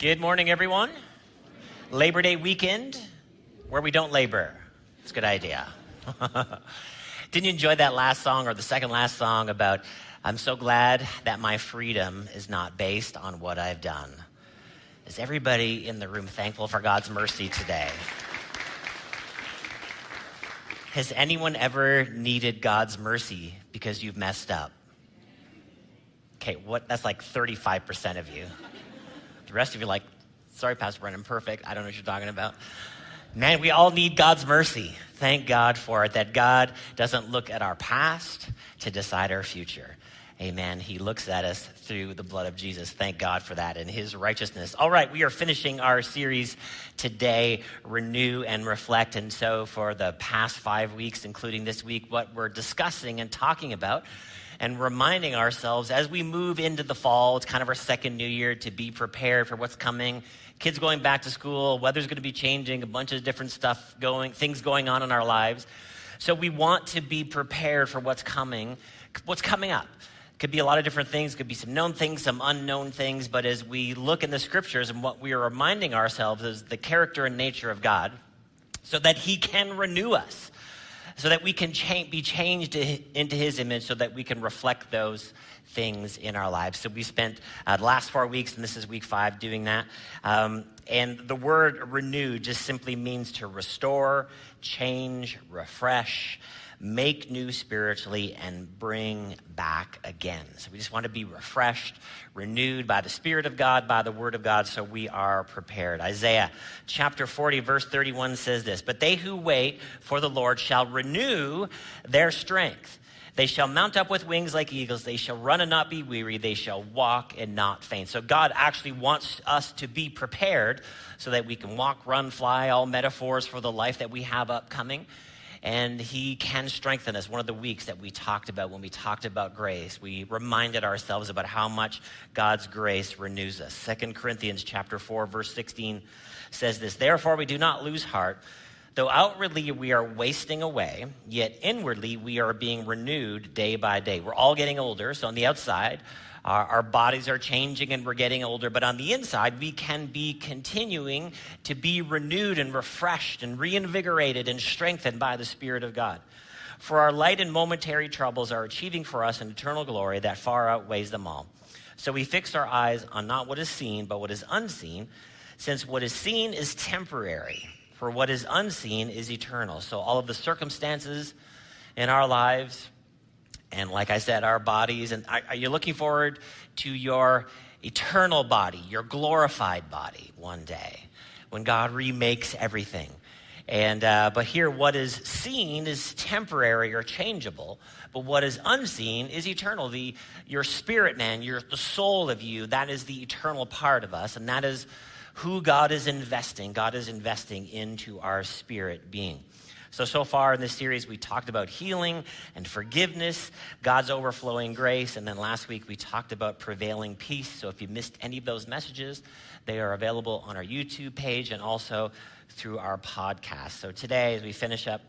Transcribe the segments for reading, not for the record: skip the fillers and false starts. Good morning, everyone. Labor Day weekend, where we don't labor. It's a good idea. Didn't you enjoy that last song or the second last song about, I'm so glad that my freedom is not based on what I've done? Is everybody in the room thankful for God's mercy today? Has anyone ever needed God's mercy because you've messed up? Okay, that's like 35% of you. The rest of you are like, sorry, Pastor Brent, I'm perfect. I don't know what you're talking about. Man, we all need God's mercy. Thank God for it, that God doesn't look at our past to decide our future. Amen. He looks at us through the blood of Jesus. Thank God for that and his righteousness. All right, we are finishing our series today, Renew and Reflect. And so for the past 5 weeks, including this week, what we're discussing and talking about and reminding ourselves as we move into the fall, it's kind of our second new year, to be prepared for what's coming. Kids going back to school, weather's gonna be changing, a bunch of different stuff things going on in our lives. So we want to be prepared for what's coming up. Could be a lot of different things, could be some known things, some unknown things, but as we look in the scriptures and what we are reminding ourselves is the character and nature of God so that he can renew us. So that we can be changed into his image so that we can reflect those things in our lives. So we spent the last 4 weeks, and this is week 5, doing that. And the word renew just simply means to restore, change, refresh, make new spiritually, and bring back again. So we just want to be refreshed, renewed by the Spirit of God, by the Word of God, so we are prepared. Isaiah chapter 40, verse 31 says this, "But they who wait for the Lord shall renew their strength. They shall mount up with wings like eagles. They shall run and not be weary. They shall walk and not faint." So God actually wants us to be prepared so that we can walk, run, fly, all metaphors for the life that we have upcoming. And he can strengthen us. One of the weeks that we talked about, when we talked about grace, we reminded ourselves about how much God's grace renews us. Second Corinthians chapter 4, verse 16 says this, "Therefore we do not lose heart. Though outwardly we are wasting away, yet inwardly we are being renewed day by day." We're all getting older, so on the outside, our bodies are changing and we're getting older, but on the inside, we can be continuing to be renewed and refreshed and reinvigorated and strengthened by the Spirit of God. "For our light and momentary troubles are achieving for us an eternal glory that far outweighs them all. So we fix our eyes on not what is seen, but what is unseen, since what is seen is temporary, for what is unseen is eternal." So all of the circumstances in our lives, and like I said, our bodies, and are you looking forward to your eternal body, your glorified body one day when God remakes everything? And but here, what is seen is temporary or changeable, but what is unseen is eternal. Your spirit, man, the soul of you, that is the eternal part of us, and that is who God is investing. God is investing into our spirit being. So far in this series, we talked about healing and forgiveness, God's overflowing grace, and then last week we talked about prevailing peace. So if you missed any of those messages, they are available on our YouTube page and also through our podcast. So today, as we finish up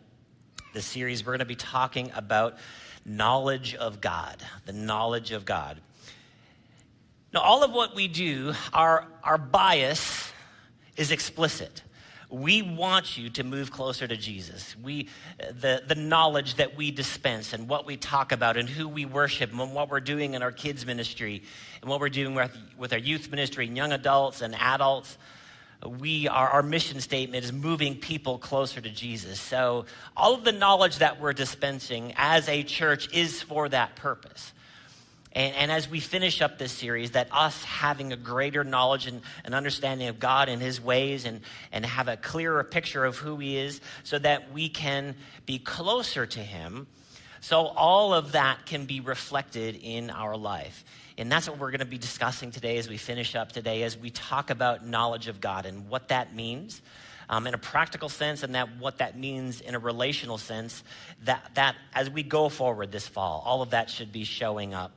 the series, we're going to be talking about knowledge of God, the knowledge of God. Now, all of what we do, our bias is explicit. We want you to move closer to Jesus. The knowledge that we dispense and what we talk about and who we worship and what we're doing in our kids' ministry and what we're doing with our youth ministry and young adults and adults, our mission statement is moving people closer to Jesus. So all of the knowledge that we're dispensing as a church is for that purpose. And as we finish up this series, that us having a greater knowledge and understanding of God and his ways and have a clearer picture of who he is so that we can be closer to him. So all of that can be reflected in our life. And that's what we're going to be discussing today as we finish up today, as we talk about knowledge of God and what that means in a practical sense, and what that means in a relational sense, that as we go forward this fall, all of that should be showing up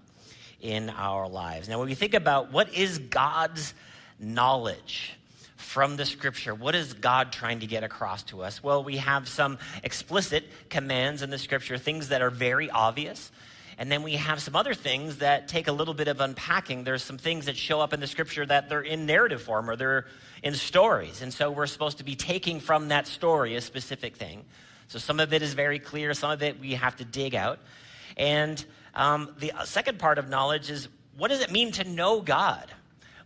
in our lives. Now, when we think about what is God's knowledge from the scripture, what is God trying to get across to us? Well, we have some explicit commands in the scripture, things that are very obvious, And then we have some other things that take a little bit of unpacking. There's some things that show up in the scripture that they're in narrative form or they're in stories. And so we're supposed to be taking from that story a specific thing. So some of it is very clear. Some of it we have to dig out. And the second part of knowledge is, what does it mean to know God?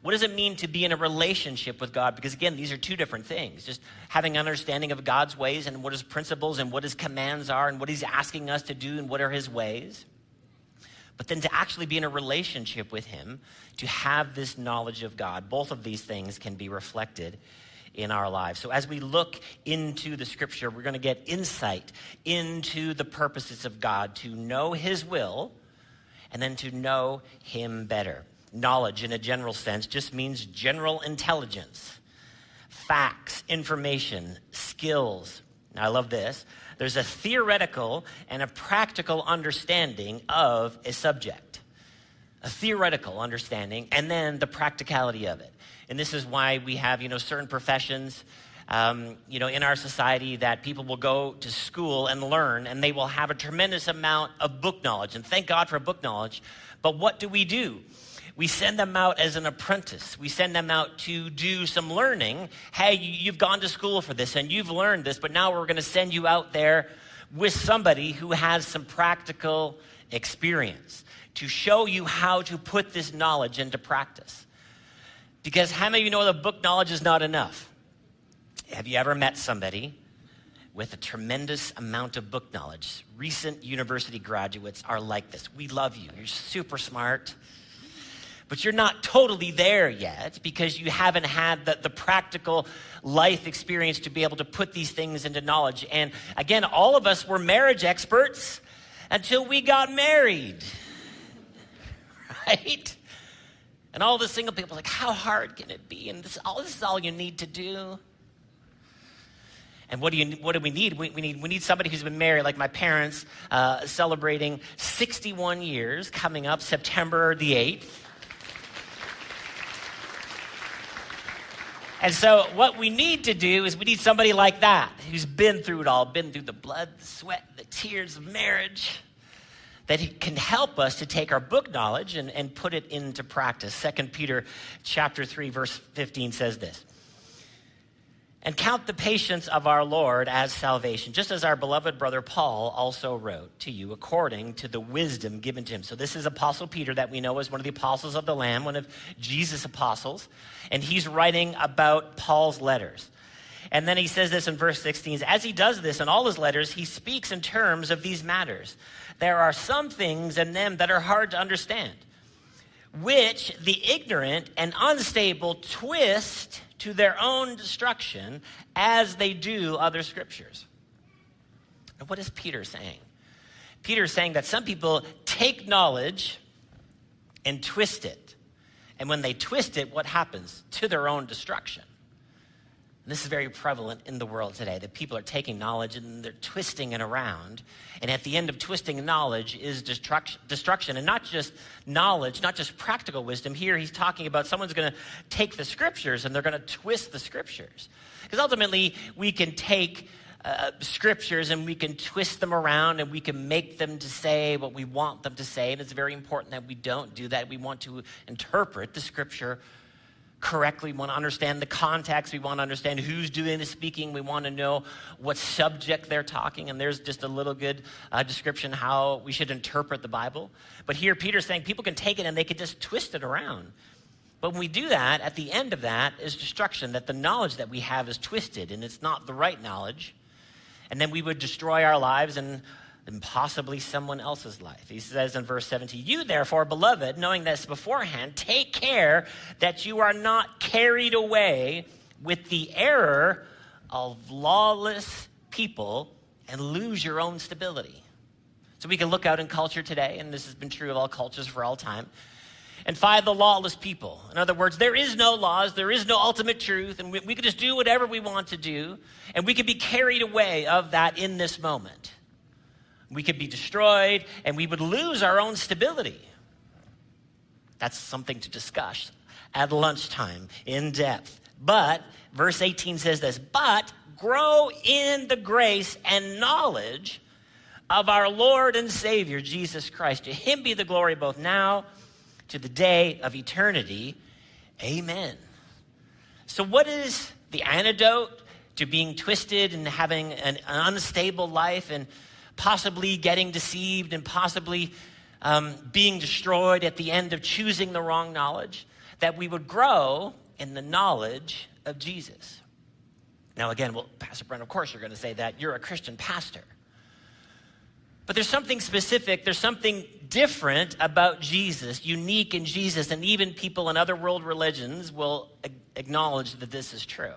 What does it mean to be in a relationship with God? Because again, these are two different things. Just having an understanding of God's ways and what his principles and what his commands are and what he's asking us to do and what are his ways. But then to actually be in a relationship with him, to have this knowledge of God, both of these things can be reflected in our lives. So as we look into the scripture, we're going to get insight into the purposes of God, to know his will and then to know him better. Knowledge in a general sense just means general intelligence, facts, information, skills. Now, I love this. There's a theoretical and a practical understanding of a subject, a theoretical understanding, and then the practicality of it. And this is why we have, certain professions, in our society that people will go to school and learn, and they will have a tremendous amount of book knowledge. And thank God for book knowledge. But what do? We send them out as an apprentice. We send them out to do some learning. Hey, you've gone to school for this and you've learned this, but now we're going to send you out there with somebody who has some practical experience to show you how to put this knowledge into practice. Because how many of you know that book knowledge is not enough? Have you ever met somebody with a tremendous amount of book knowledge? Recent university graduates are like this. We love you. You're super smart. But you're not totally there yet because you haven't had the practical life experience to be able to put these things into knowledge. And again, all of us were marriage experts until we got married, right? And all the single people are like, how hard can it be? And this is all you need to do. And what do we need? We need somebody who's been married, like my parents, celebrating 61 years coming up September the 8th. And so what we need to do is we need somebody like that who's been through it all, been through the blood, the sweat, the tears of marriage, that can help us to take our book knowledge and put it into practice. 2 Peter chapter 3, verse 15 says this, "And count the patience of our Lord as salvation, just as our beloved brother Paul also wrote to you according to the wisdom given to him." So this is Apostle Peter that we know as one of the apostles of the Lamb, one of Jesus' apostles. And he's writing about Paul's letters. And then he says this in verse 16, as he does this in all his letters, he speaks in terms of these matters. There are some things in them that are hard to understand, which the ignorant and unstable twist to their own destruction as they do other scriptures. Now, what is Peter saying? Peter's saying that some people take knowledge and twist it. And when they twist it, what happens? To their own destruction. And this is very prevalent in the world today, that people are taking knowledge and they're twisting it around. And at the end of twisting knowledge is destruction. And not just knowledge, not just practical wisdom. Here he's talking about someone's going to take the scriptures and they're going to twist the scriptures. Because ultimately we can take scriptures and we can twist them around and we can make them to say what we want them to say. And it's very important that we don't do that. We want to interpret the scripture correctly. We want to understand the context. We want to understand who's doing the speaking. We want to know what subject they're talking. And there's just a little good description how we should interpret the Bible. But here Peter's saying people can take it and they can just twist it around. But when we do that, at the end of that is destruction, that the knowledge that we have is twisted and it's not the right knowledge. And then we would destroy our lives and possibly someone else's life. He says in verse 17, "You therefore, beloved, knowing this beforehand, take care that you are not carried away with the error of lawless people and lose your own stability." So we can look out in culture today, and this has been true of all cultures for all time, and find the lawless people. In other words, there is no laws, there is no ultimate truth, and we can just do whatever we want to do, and we can be carried away of that in this moment. We could be destroyed, and we would lose our own stability. That's something to discuss at lunchtime in depth. But verse 18 says this, "But grow in the grace and knowledge of our Lord and Savior, Jesus Christ. To him be the glory both now to the day of eternity. Amen. So what is the antidote to being twisted and having an unstable life and possibly getting deceived and possibly being destroyed at the end of choosing the wrong knowledge? That we would grow in the knowledge of Jesus. Now again, well, Pastor Brent, of course you're going to say that. You're a Christian pastor. But there's something specific, there's something different about Jesus, unique in Jesus, and even people in other world religions will acknowledge that this is true.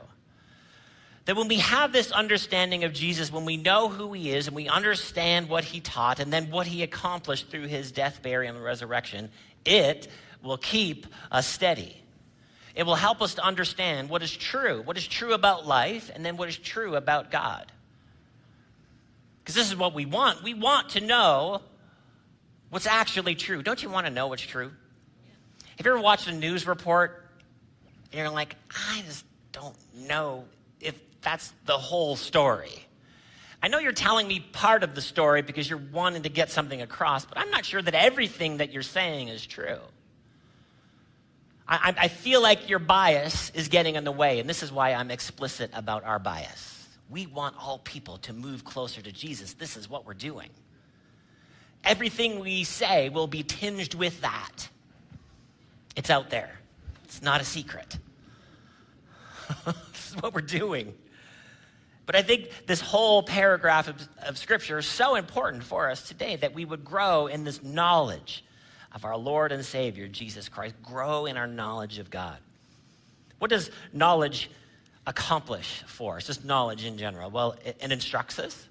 That when we have this understanding of Jesus, when we know who he is and we understand what he taught and then what he accomplished through his death, burial, and resurrection, it will keep us steady. It will help us to understand what is true about life, and then what is true about God. Because this is what we want. We want to know what's actually true. Don't you want to know what's true? Yeah. Have you ever watched a news report and you're like, I just don't know if that's the whole story. I know you're telling me part of the story because you're wanting to get something across, but I'm not sure that everything that you're saying is true. I feel like your bias is getting in the way, and this is why I'm explicit about our bias. We want all people to move closer to Jesus. This is what we're doing. Everything we say will be tinged with that. It's out there. It's not a secret. This is what we're doing. But I think this whole paragraph of Scripture is so important for us today, that we would grow in this knowledge of our Lord and Savior, Jesus Christ. Grow in our knowledge of God. What does knowledge accomplish for us? Just knowledge in general. Well, it instructs us.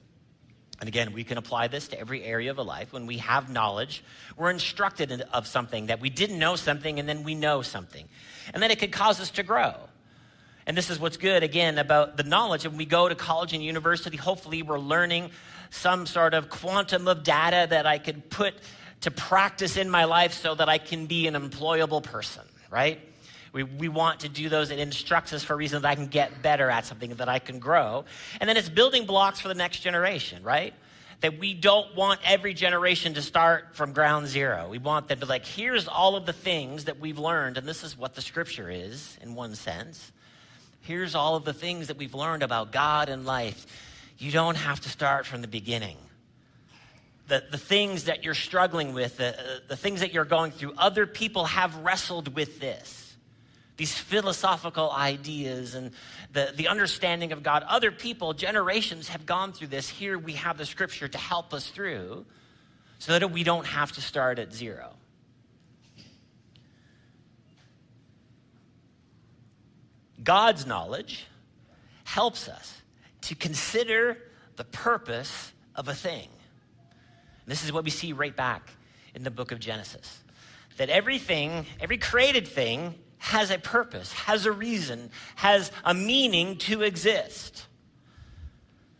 And again, we can apply this to every area of a life. When we have knowledge, we're instructed of something, that we didn't know something, and then we know something. And then it could cause us to grow. And this is what's good, again, about the knowledge. When we go to college and university, hopefully we're learning some sort of quantum of data that I could put to practice in my life so that I can be an employable person, right? We want to do those. It instructs us for reasons that I can get better at something, that I can grow. And then it's building blocks for the next generation, right? That we don't want every generation to start from ground zero. We want them to like, here's all of the things that we've learned, and this is what the Scripture is in one sense. Here's all of the things that we've learned about God and life. You don't have to start from the beginning. The things that you're struggling with, the things that you're going through, other people have wrestled with this. These philosophical ideas and the understanding of God. Other people, generations have gone through this. Here we have the Scripture to help us through so that we don't have to start at zero. God's knowledge helps us to consider the purpose of a thing. This is what we see right back in the book of Genesis. That everything, every created thing has a purpose, has a reason, has a meaning to exist.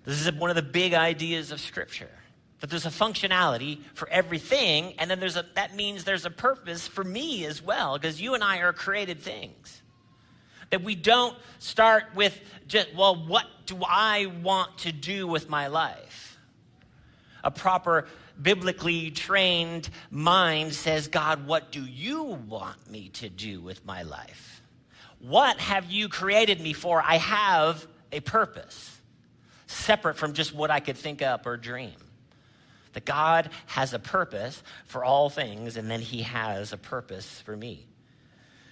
This is one of the big ideas of Scripture. That there's a functionality for everything, and then that means there's a purpose for me as well, because you and I are created things. That we don't start with just, well, what do I want to do with my life? A proper biblically trained mind says, God, what do you want me to do with my life? What have you created me for? I have a purpose, separate from just what I could think up or dream. That God has a purpose for all things, and then he has a purpose for me.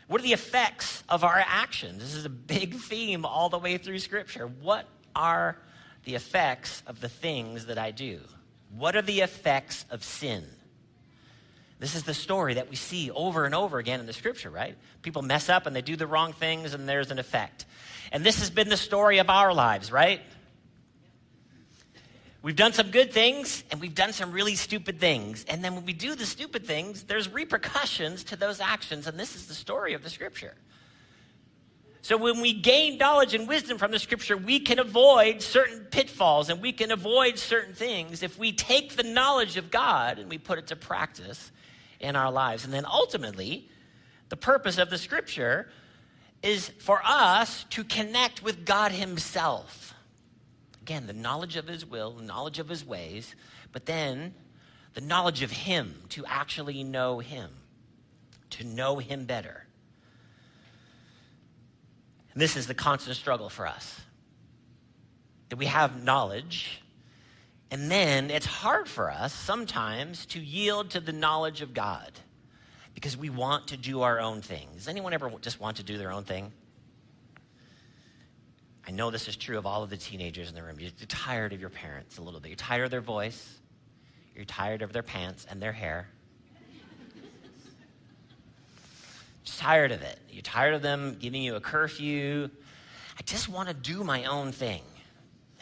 What are the effects of our actions? This is a big theme all the way through Scripture. What are the effects of the things that I do? What are the effects of sin? This is the story that we see over and over again in the Scripture, right? People mess up and they do the wrong things, and there's an effect. And this has been the story of our lives, right? We've done some good things, and we've done some really stupid things. And then when we do the stupid things, there's repercussions to those actions, and this is the story of the Scripture. So when we gain knowledge and wisdom from the Scripture, we can avoid certain pitfalls and we can avoid certain things if we take the knowledge of God and we put it to practice in our lives. And then ultimately, the purpose of the Scripture is for us to connect with God himself. Again, the knowledge of his will, the knowledge of his ways, but then the knowledge of him, to actually know him, to know him better. And this is the constant struggle for us, that we have knowledge, and then it's hard for us sometimes to yield to the knowledge of God because we want to do our own thing. Does anyone ever just want to do their own thing? I know this is true of all of the teenagers in the room. You're tired of your parents a little bit. You're tired of their voice. You're tired of their pants and their hair. Just tired of it. You're tired of them giving you a curfew. I just want to do my own thing.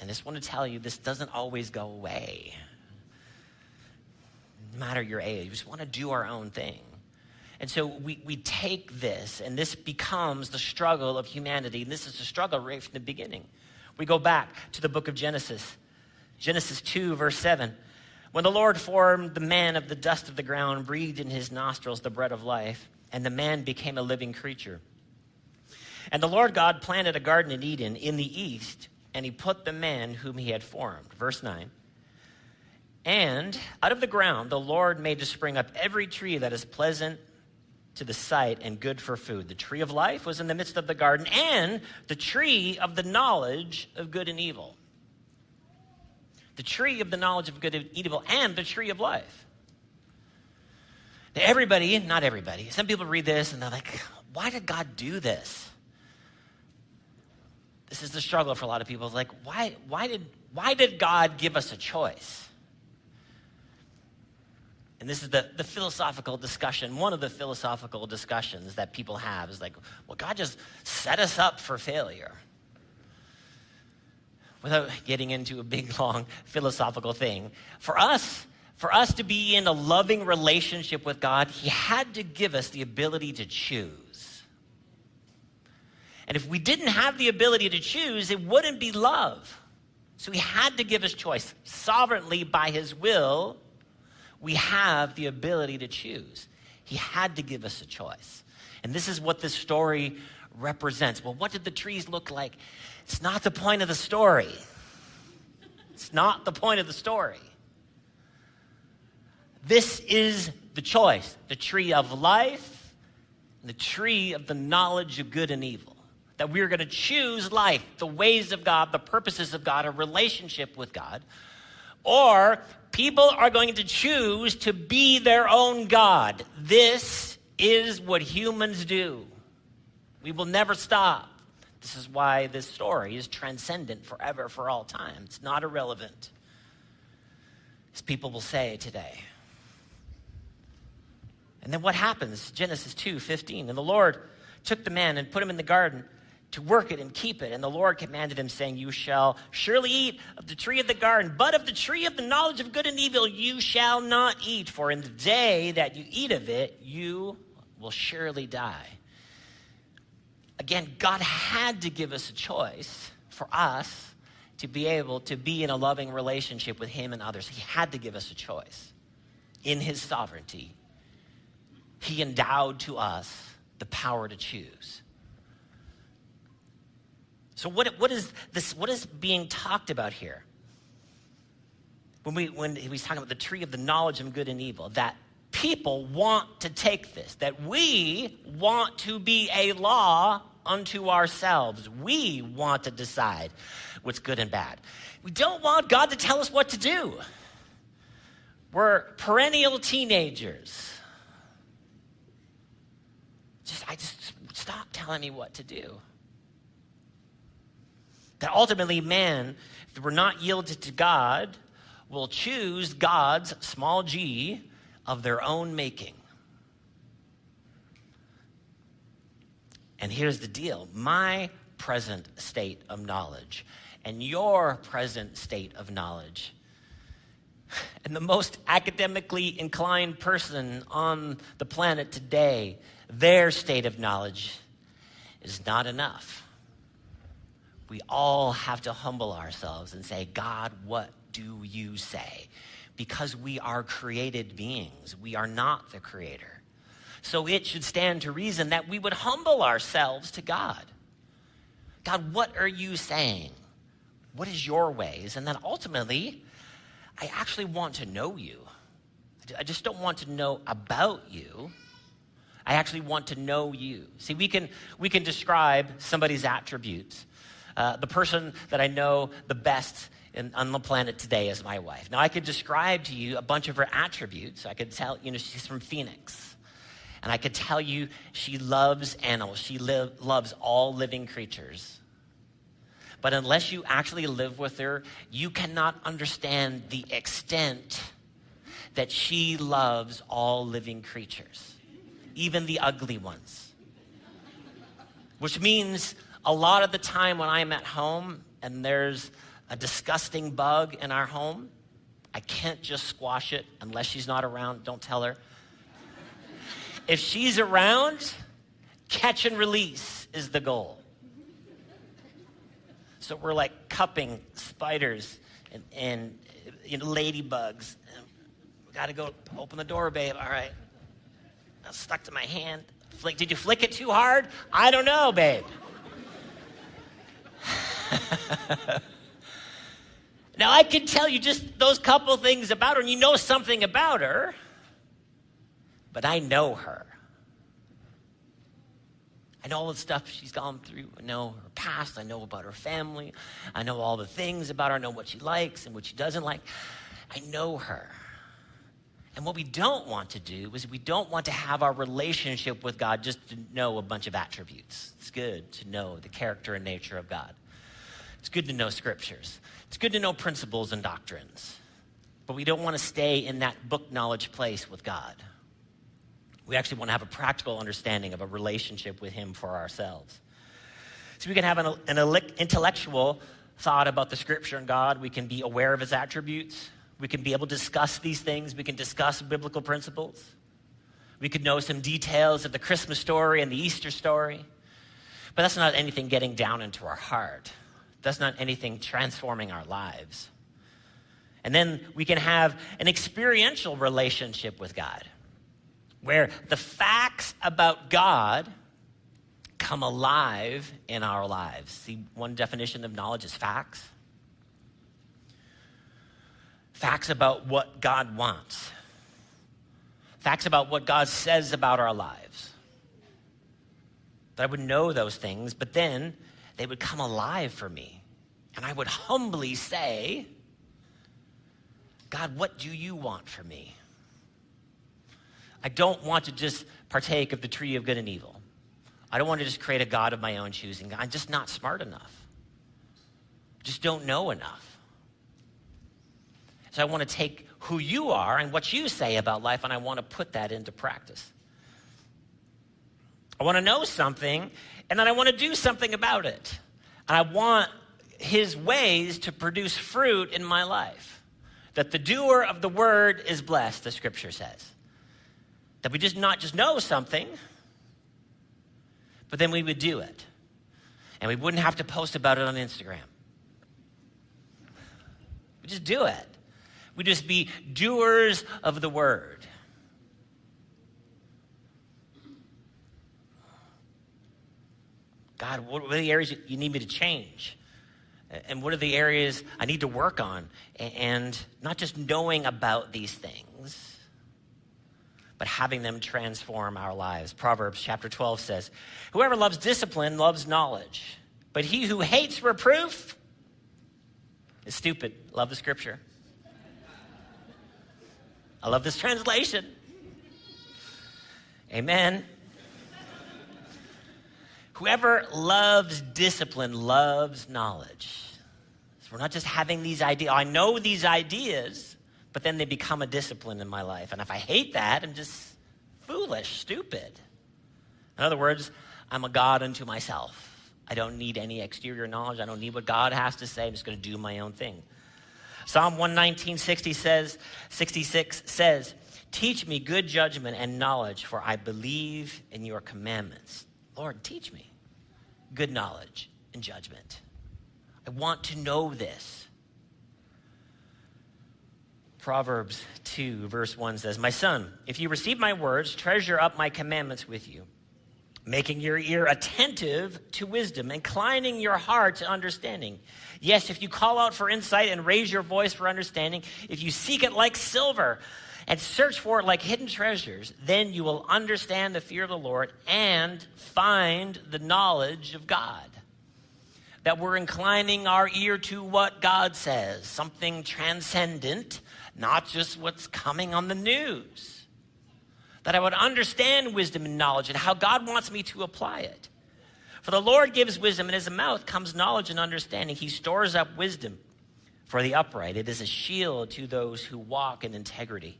And I just want to tell you, this doesn't always go away. No matter your age, we just want to do our own thing. And so we take this, and this becomes the struggle of humanity. And this is the struggle right from the beginning. We go back to the book of Genesis. Genesis 2, verse 7. When the Lord formed the man of the dust of the ground, breathed in his nostrils the breath of life, and the man became a living creature. And the Lord God planted a garden in Eden in the east, and he put the man whom he had formed. Verse 9. And out of the ground the Lord made to spring up every tree that is pleasant to the sight and good for food. The tree of life was in the midst of the garden, and the tree of the knowledge of good and evil. The tree of the knowledge of good and evil, and the tree of life. Now everybody, not everybody, some people read this and they're like, why did God do this? This is the struggle for a lot of people. It's like, why did God give us a choice? And this is the philosophical discussion. One of the philosophical discussions that people have is like, well, God just set us up for failure. Without getting into a big, long philosophical thing, for us to be in a loving relationship with God, he had to give us the ability to choose. And if we didn't have the ability to choose, it wouldn't be love. So he had to give us choice. Sovereignly, by his will, we have the ability to choose. He had to give us a choice. And this is what this story represents. Well, what did the trees look like? It's not the point of the story. It's not the point of the story. This is the choice, the tree of life, and the tree of the knowledge of good and evil. That we're going to choose life, the ways of God, the purposes of God, a relationship with God. Or people are going to choose to be their own God. This is what humans do. We will never stop. This is why this story is transcendent forever, for all time. It's not irrelevant. As people will say today. And then what happens? Genesis 2:15. And the Lord took the man and put him in the garden to work it and keep it. And the Lord commanded him, saying, you shall surely eat of the tree of the garden, but of the tree of the knowledge of good and evil you shall not eat, for in the day that you eat of it, you will surely die. Again, God had to give us a choice for us to be able to be in a loving relationship with him and others. He had to give us a choice. In his sovereignty, he endowed to us the power to choose. So what is this? What is being talked about here? When he's talking about the tree of the knowledge of good and evil, that people want to take this, that we want to be a law unto ourselves. We want to decide what's good and bad. We don't want God to tell us what to do. We're perennial teenagers. Just stop telling me what to do. That ultimately man, if we're not yielded to God, will choose gods, small g, of their own making. And here's the deal. My present state of knowledge and your present state of knowledge and the most academically inclined person on the planet today, their state of knowledge is not enough. We all have to humble ourselves and say, God, what do you say? Because we are created beings. We are not the creator. So it should stand to reason that we would humble ourselves to God. God, what are you saying? What is your ways? And then ultimately, I actually want to know you. I just don't want to know about you. I actually want to know you. See, we can describe somebody's attributes. The person that I know the best on the planet today is my wife. Now, I could describe to you a bunch of her attributes. I could tell, she's from Phoenix. And I could tell you she loves animals. She loves all living creatures. But unless you actually live with her, you cannot understand the extent that she loves all living creatures, even the ugly ones. Which means a lot of the time when I'm at home and there's a disgusting bug in our home, I can't just squash it unless she's not around. Don't tell her. If she's around, catch and release is the goal. So we're like cupping spiders and ladybugs. We gotta go open the door, babe. All right. That's stuck to my hand. Did you flick it too hard? I don't know, babe. Now, I can tell you just those couple things about her, and you know something about her, but I know her. I know all the stuff she's gone through. I know her past. I know about her family. I know all the things about her. I know what she likes and what she doesn't like. I know her. And what we don't want to do is we don't want to have our relationship with God just to know a bunch of attributes. It's good to know the character and nature of God. It's good to know scriptures. It's good to know principles and doctrines. But we don't want to stay in that book knowledge place with God. We actually want to have a practical understanding of a relationship with him for ourselves. So we can have an intellectual thought about the scripture and God. We can be aware of his attributes. We can be able to discuss these things. We can discuss biblical principles. We could know some details of the Christmas story and the Easter story. But that's not anything getting down into our heart. That's not anything transforming our lives. And then we can have an experiential relationship with God, where the facts about God come alive in our lives. See, one definition of knowledge is facts. Facts about what God wants. Facts about what God says about our lives. That I would know those things, but then they would come alive for me. And I would humbly say, God, what do you want for me? I don't want to just partake of the tree of good and evil. I don't want to just create a God of my own choosing. I'm just not smart enough. Just don't know enough. So I want to take who you are and what you say about life, and I want to put that into practice. I want to know something, and then I want to do something about it. And I want his ways to produce fruit in my life. That the doer of the word is blessed, the scripture says. That we just not just know something, but then we would do it. And we wouldn't have to post about it on Instagram. We just do it. We just be doers of the word. God, what are the areas you need me to change? And what are the areas I need to work on? And not just knowing about these things, but having them transform our lives. Proverbs chapter 12 says, "Whoever loves discipline loves knowledge, but he who hates reproof is stupid." Love the scripture. I love this translation. Amen. Whoever loves discipline loves knowledge. So we're not just having these ideas. I know these ideas, but then they become a discipline in my life. And if I hate that, I'm just foolish, stupid. In other words, I'm a God unto myself. I don't need any exterior knowledge. I don't need what God has to say. I'm just going to do my own thing. Psalm 119:60 says, "Teach me good judgment and knowledge, for I believe in your commandments." Lord, teach me good knowledge and judgment. I want to know this. Proverbs 2, verse 1 says, "My son, if you receive my words, treasure up my commandments with you. making your ear attentive to wisdom, inclining your heart to understanding. Yes, if you call out for insight and raise your voice for understanding, if you seek it like silver and search for it like hidden treasures, then you will understand the fear of the Lord and find the knowledge of God. That we're inclining our ear to what God says, something transcendent, not just what's coming on the news. That I would understand wisdom and knowledge and how God wants me to apply it. For the Lord gives wisdom, and his mouth comes knowledge and understanding. He stores up wisdom for the upright. It is a shield to those who walk in integrity,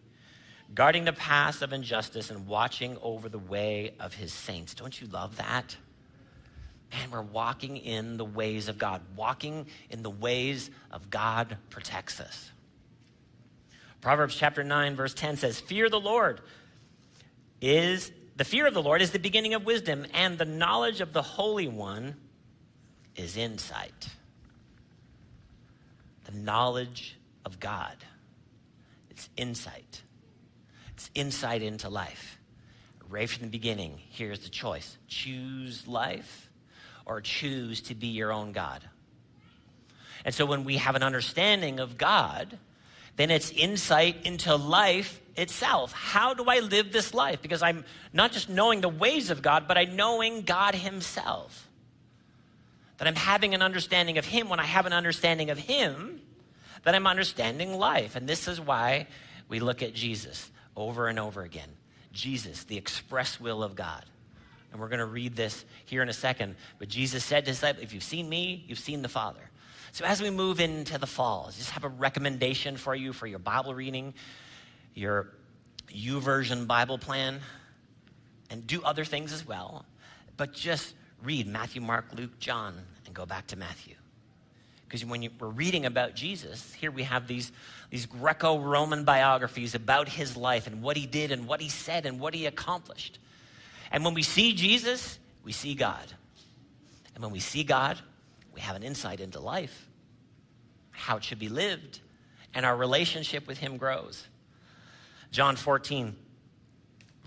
guarding the paths of injustice and watching over the way of his saints. Don't you love that? Man, we're walking in the ways of God. Walking in the ways of God protects us. Proverbs chapter 9, verse 10 says, the fear of the Lord is the beginning of wisdom, and the knowledge of the Holy One is insight. The knowledge of God. It's insight. It's insight into life. Right from the beginning, here's the choice. Choose life, or choose to be your own God. And so when we have an understanding of God, then it's insight into life itself. How do I live this life? Because I'm not just knowing the ways of God, but I'm knowing God himself. That I'm having an understanding of him. When I have an understanding of him, then I'm understanding life. And this is why we look at Jesus over and over again. Jesus, the express will of God. And we're going to read this here in a second. But Jesus said to his disciples, if you've seen me, you've seen the Father. So as we move into the fall, I just have a recommendation for you for your Bible reading, your YouVersion Bible plan, and do other things as well. But just read Matthew, Mark, Luke, John, and go back to Matthew. Because when we're reading about Jesus, here we have these Greco-Roman biographies about his life and what he did and what he said and what he accomplished. And when we see Jesus, we see God. And when we see God, we have an insight into life, how it should be lived, and our relationship with him grows. John 14,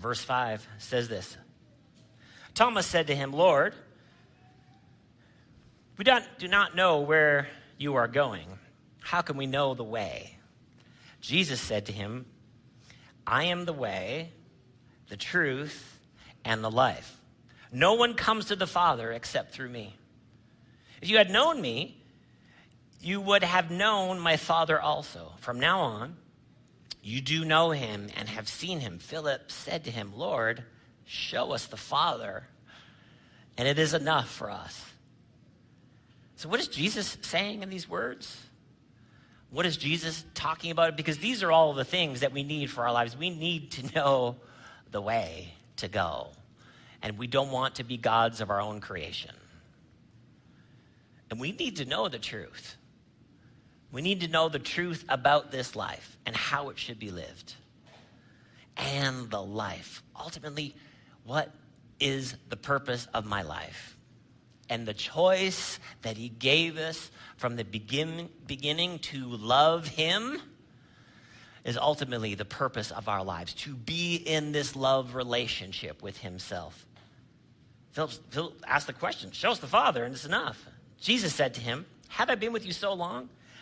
verse 5 says this. Thomas said to him, Lord, we do not know where you are going. How can we know the way? Jesus said to him, I am the way, the truth, and the life. No one comes to the Father except through me. If you had known me, you would have known my Father also. From now on, you do know him and have seen him. Philip said to him, Lord, show us the Father, and it is enough for us. So what is Jesus saying in these words? What is Jesus talking about? Because these are all the things that we need for our lives. We need to know the way to go. And we don't want to be gods of our own creation. And we need to know the truth. We need to know the truth about this life and how it should be lived. And the life. Ultimately, what is the purpose of my life? And the choice that he gave us from the beginning to love him is ultimately the purpose of our lives, to be in this love relationship with himself. Philip asked the question, show us the Father, and it's enough. Jesus said to him, have I been with you so long,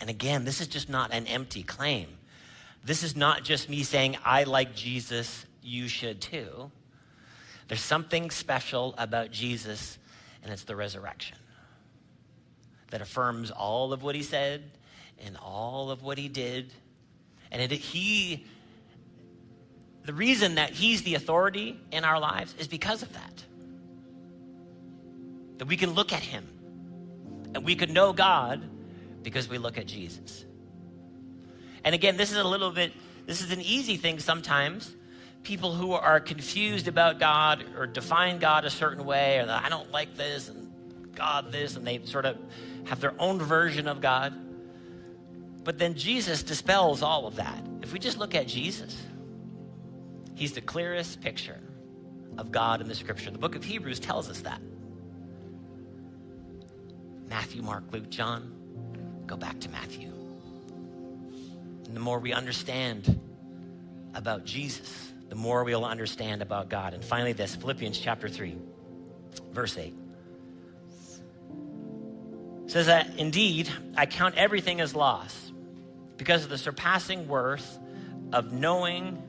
And again, this is just not an empty claim. This is not just me saying, I like Jesus, you should too. There's something special about Jesus, and it's the resurrection that affirms all of what he said, and all of what he did. And the reason that he's the authority in our lives is because of that. That we can look at him and we can know God because we look at Jesus. And again, this is an easy thing sometimes people who are confused about God or define God a certain way, or that I don't like this and God this, and they sort of have their own version of God. But then Jesus dispels all of that. If we just look at Jesus, he's the clearest picture of God in the scripture. The book of Hebrews tells us that. Matthew, Mark, Luke, John. Go back to Matthew. And the more we understand about Jesus, the more we'll understand about God. And finally this, Philippians chapter 3, verse 8. It says that, indeed, I count everything as loss because of the surpassing worth of knowing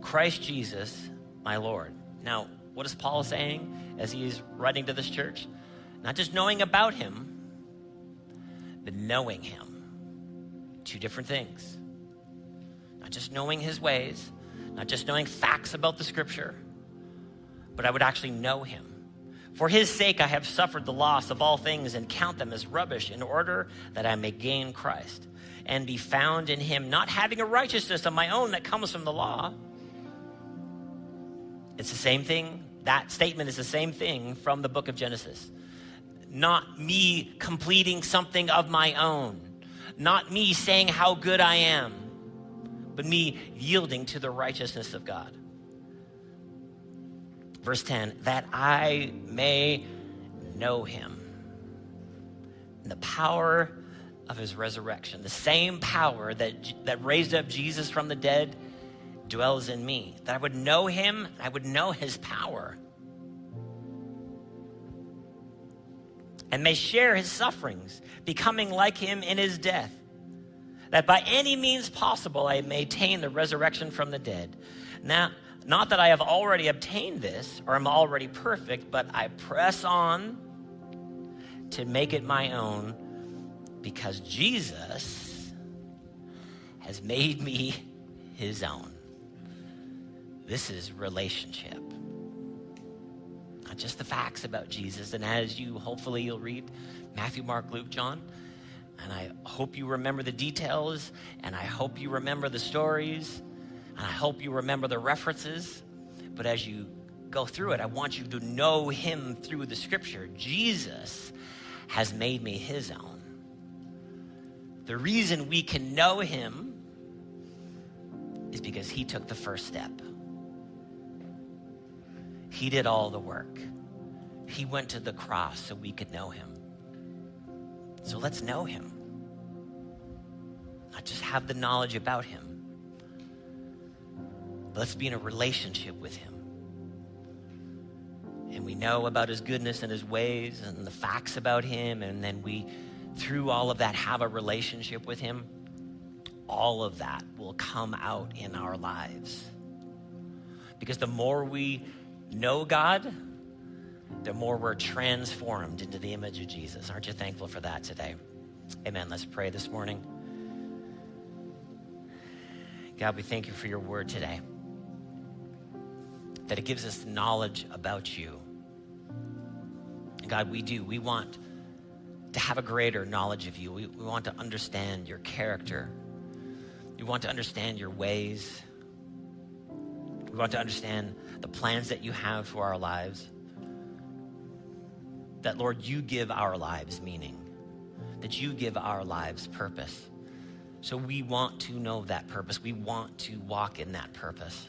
Christ Jesus, my Lord. Now, what is Paul saying as he's writing to this church? Not just knowing about him, but knowing him. Two different things. Not just knowing his ways, not just knowing facts about the scripture, but I would actually know him. For his sake, I have suffered the loss of all things and count them as rubbish in order that I may gain Christ and be found in him, not having a righteousness of my own that comes from the law. It's the same thing. That statement is the same thing from the book of Genesis. Not me completing something of my own, not me saying how good I am, but me yielding to the righteousness of God. Verse 10, that I may know him and the power of his resurrection. The same power that raised up Jesus from the dead dwells in me. That I would know him, I would know his power. And may share his sufferings, becoming like him in his death. That by any means possible, I may attain the resurrection from the dead. Now, not that I have already obtained this or am already perfect, but I press on to make it my own because Jesus has made me his own. This is relationship. Not just the facts about Jesus. And as you, hopefully you'll read Matthew, Mark, Luke, John. And I hope you remember the details, and I hope you remember the stories, and I hope you remember the references, but as you go through it, I want you to know him through the scripture. Jesus has made me his own. The reason we can know him is because he took the first step. He did all the work. He went to the cross so we could know him. So let's know him. Not just have the knowledge about him. Let's be in a relationship with him. And we know about his goodness and his ways and the facts about him. And then we, through all of that, have a relationship with him. All of that will come out in our lives. Because the more we know God, the more we're transformed into the image of Jesus. Aren't you thankful for that today? Amen. Let's pray this morning. God, we thank you for your word today. That it gives us knowledge about you. And God, we do. We want to have a greater knowledge of you. We want to understand your character. We want to understand your ways. We want to understand the plans that you have for our lives. That, Lord, you give our lives meaning. That you give our lives purpose. So we want to know that purpose. We want to walk in that purpose.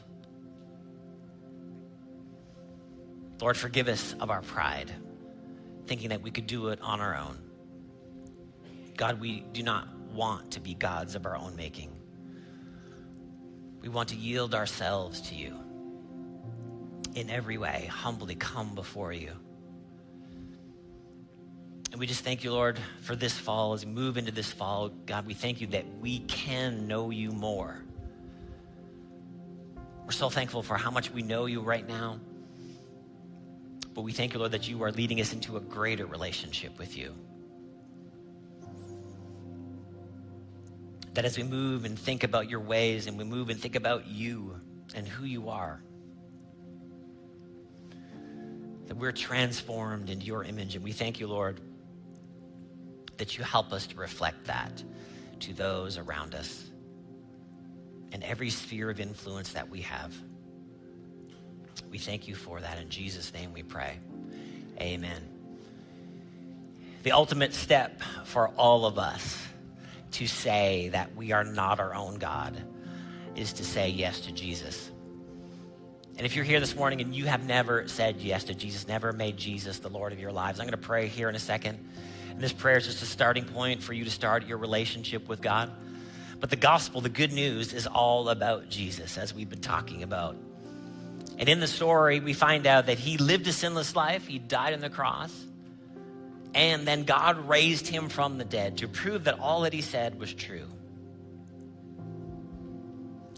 Lord, forgive us of our pride, thinking that we could do it on our own. God, we do not want to be gods of our own making. We want to yield ourselves to you in every way, humbly come before you. And we just thank you, Lord, for this fall. As we move into this fall, God, we thank you that we can know you more. We're so thankful for how much we know you right now. But we thank you, Lord, that you are leading us into a greater relationship with you. That as we move and think about your ways and we move and think about you and who you are, that we're transformed into your image. And we thank you, Lord, that you help us to reflect that to those around us in every sphere of influence that we have. We thank you for that. In Jesus' name we pray. Amen. The ultimate step for all of us to say that we are not our own God is to say yes to Jesus. And if you're here this morning and you have never said yes to Jesus, never made Jesus the Lord of your lives, I'm going to pray here in a second. And this prayer is just a starting point for you to start your relationship with God. But the gospel, the good news, is all about Jesus, as we've been talking about. And in the story, we find out that he lived a sinless life. He died on the cross. And then God raised him from the dead to prove that all that he said was true.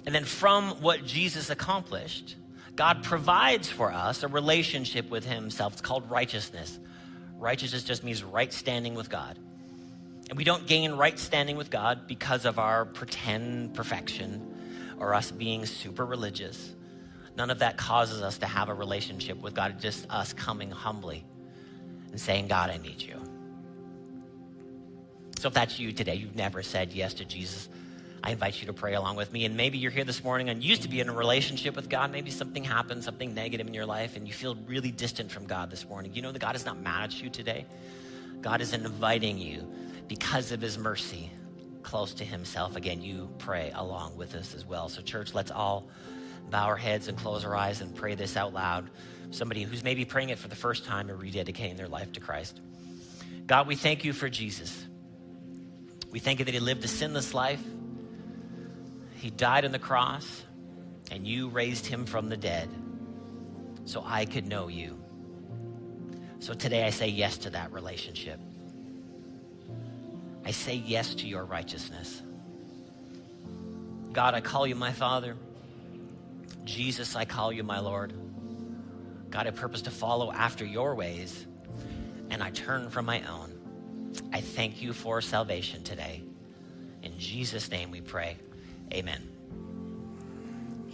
And then from what Jesus accomplished, God provides for us a relationship with himself. It's called righteousness. Righteousness just means right standing with God. And we don't gain right standing with God because of our pretend perfection or us being super religious. None of that causes us to have a relationship with God. It's just us coming humbly and saying, God, I need you. So if that's you today, you've never said yes to Jesus, I invite you to pray along with me. And maybe you're here this morning and used to be in a relationship with God. Maybe something happened, something negative in your life, and you feel really distant from God this morning. You know that God is not mad at you today. God is inviting you, because of his mercy, close to himself. Again, you pray along with us as well. So church, let's all bow our heads and close our eyes and pray this out loud. Somebody who's maybe praying it for the first time or rededicating their life to Christ. God, we thank you for Jesus. We thank you that he lived a sinless life. He died on the cross and you raised him from the dead so I could know you. So today I say yes to that relationship. I say yes to your righteousness. God, I call you my Father. Jesus, I call you my Lord. God, I purpose to follow after your ways, and I turn from my own. I thank you for salvation today. In Jesus' name we pray. Amen.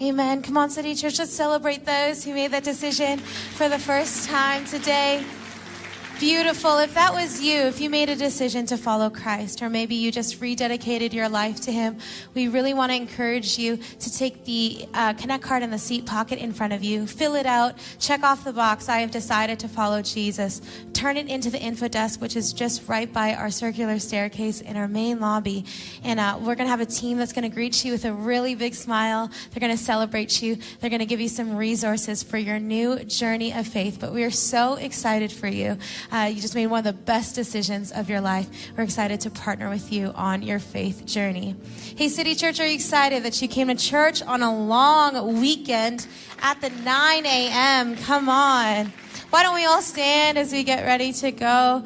Amen. Come on, City Church, let's celebrate those who made that decision for the first time today. Beautiful. If that was you, if you made a decision to follow Christ, or maybe you just rededicated your life to him, we really want to encourage you to take the Connect card in the seat pocket in front of you, fill it out, check off the box, I have decided to follow Jesus. Turn it into the info desk, which is just right by our circular staircase in our main lobby. And we're going to have a team that's going to greet you with a really big smile. They're going to celebrate you. They're going to give you some resources for your new journey of faith. But we are so excited for you. You just made one of the best decisions of your life. We're excited to partner with you on your faith journey. Hey, City Church, are you excited that you came to church on a long weekend at the 9 a.m.? Come on. Why don't we all stand as we get ready to go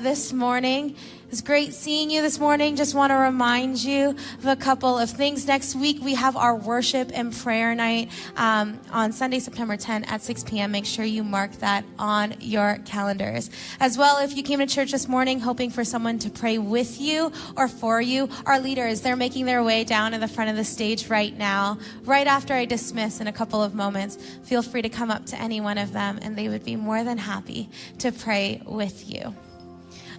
this morning? It's great seeing you this morning. Just want to remind you of a couple of things. Next week, we have our worship and prayer night on Sunday, September 10 at 6 p.m. Make sure you mark that on your calendars. As well, if you came to church this morning hoping for someone to pray with you or for you, our leaders, they're making their way down in the front of the stage right now. Right after I dismiss in a couple of moments, feel free to come up to any one of them, and they would be more than happy to pray with you.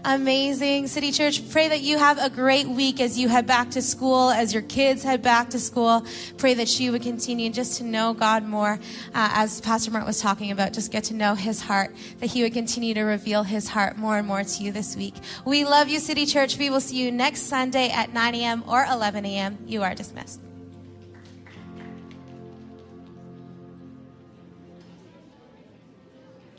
Amazing. City Church, pray that you have a great week as you head back to school, as your kids head back to school. Pray that you would continue just to know God more. As Pastor Brent was talking about, just get to know his heart, that he would continue to reveal his heart more and more to you this week. We love you, City Church. We will see you next Sunday at 9 a.m. or 11 a.m. You are dismissed.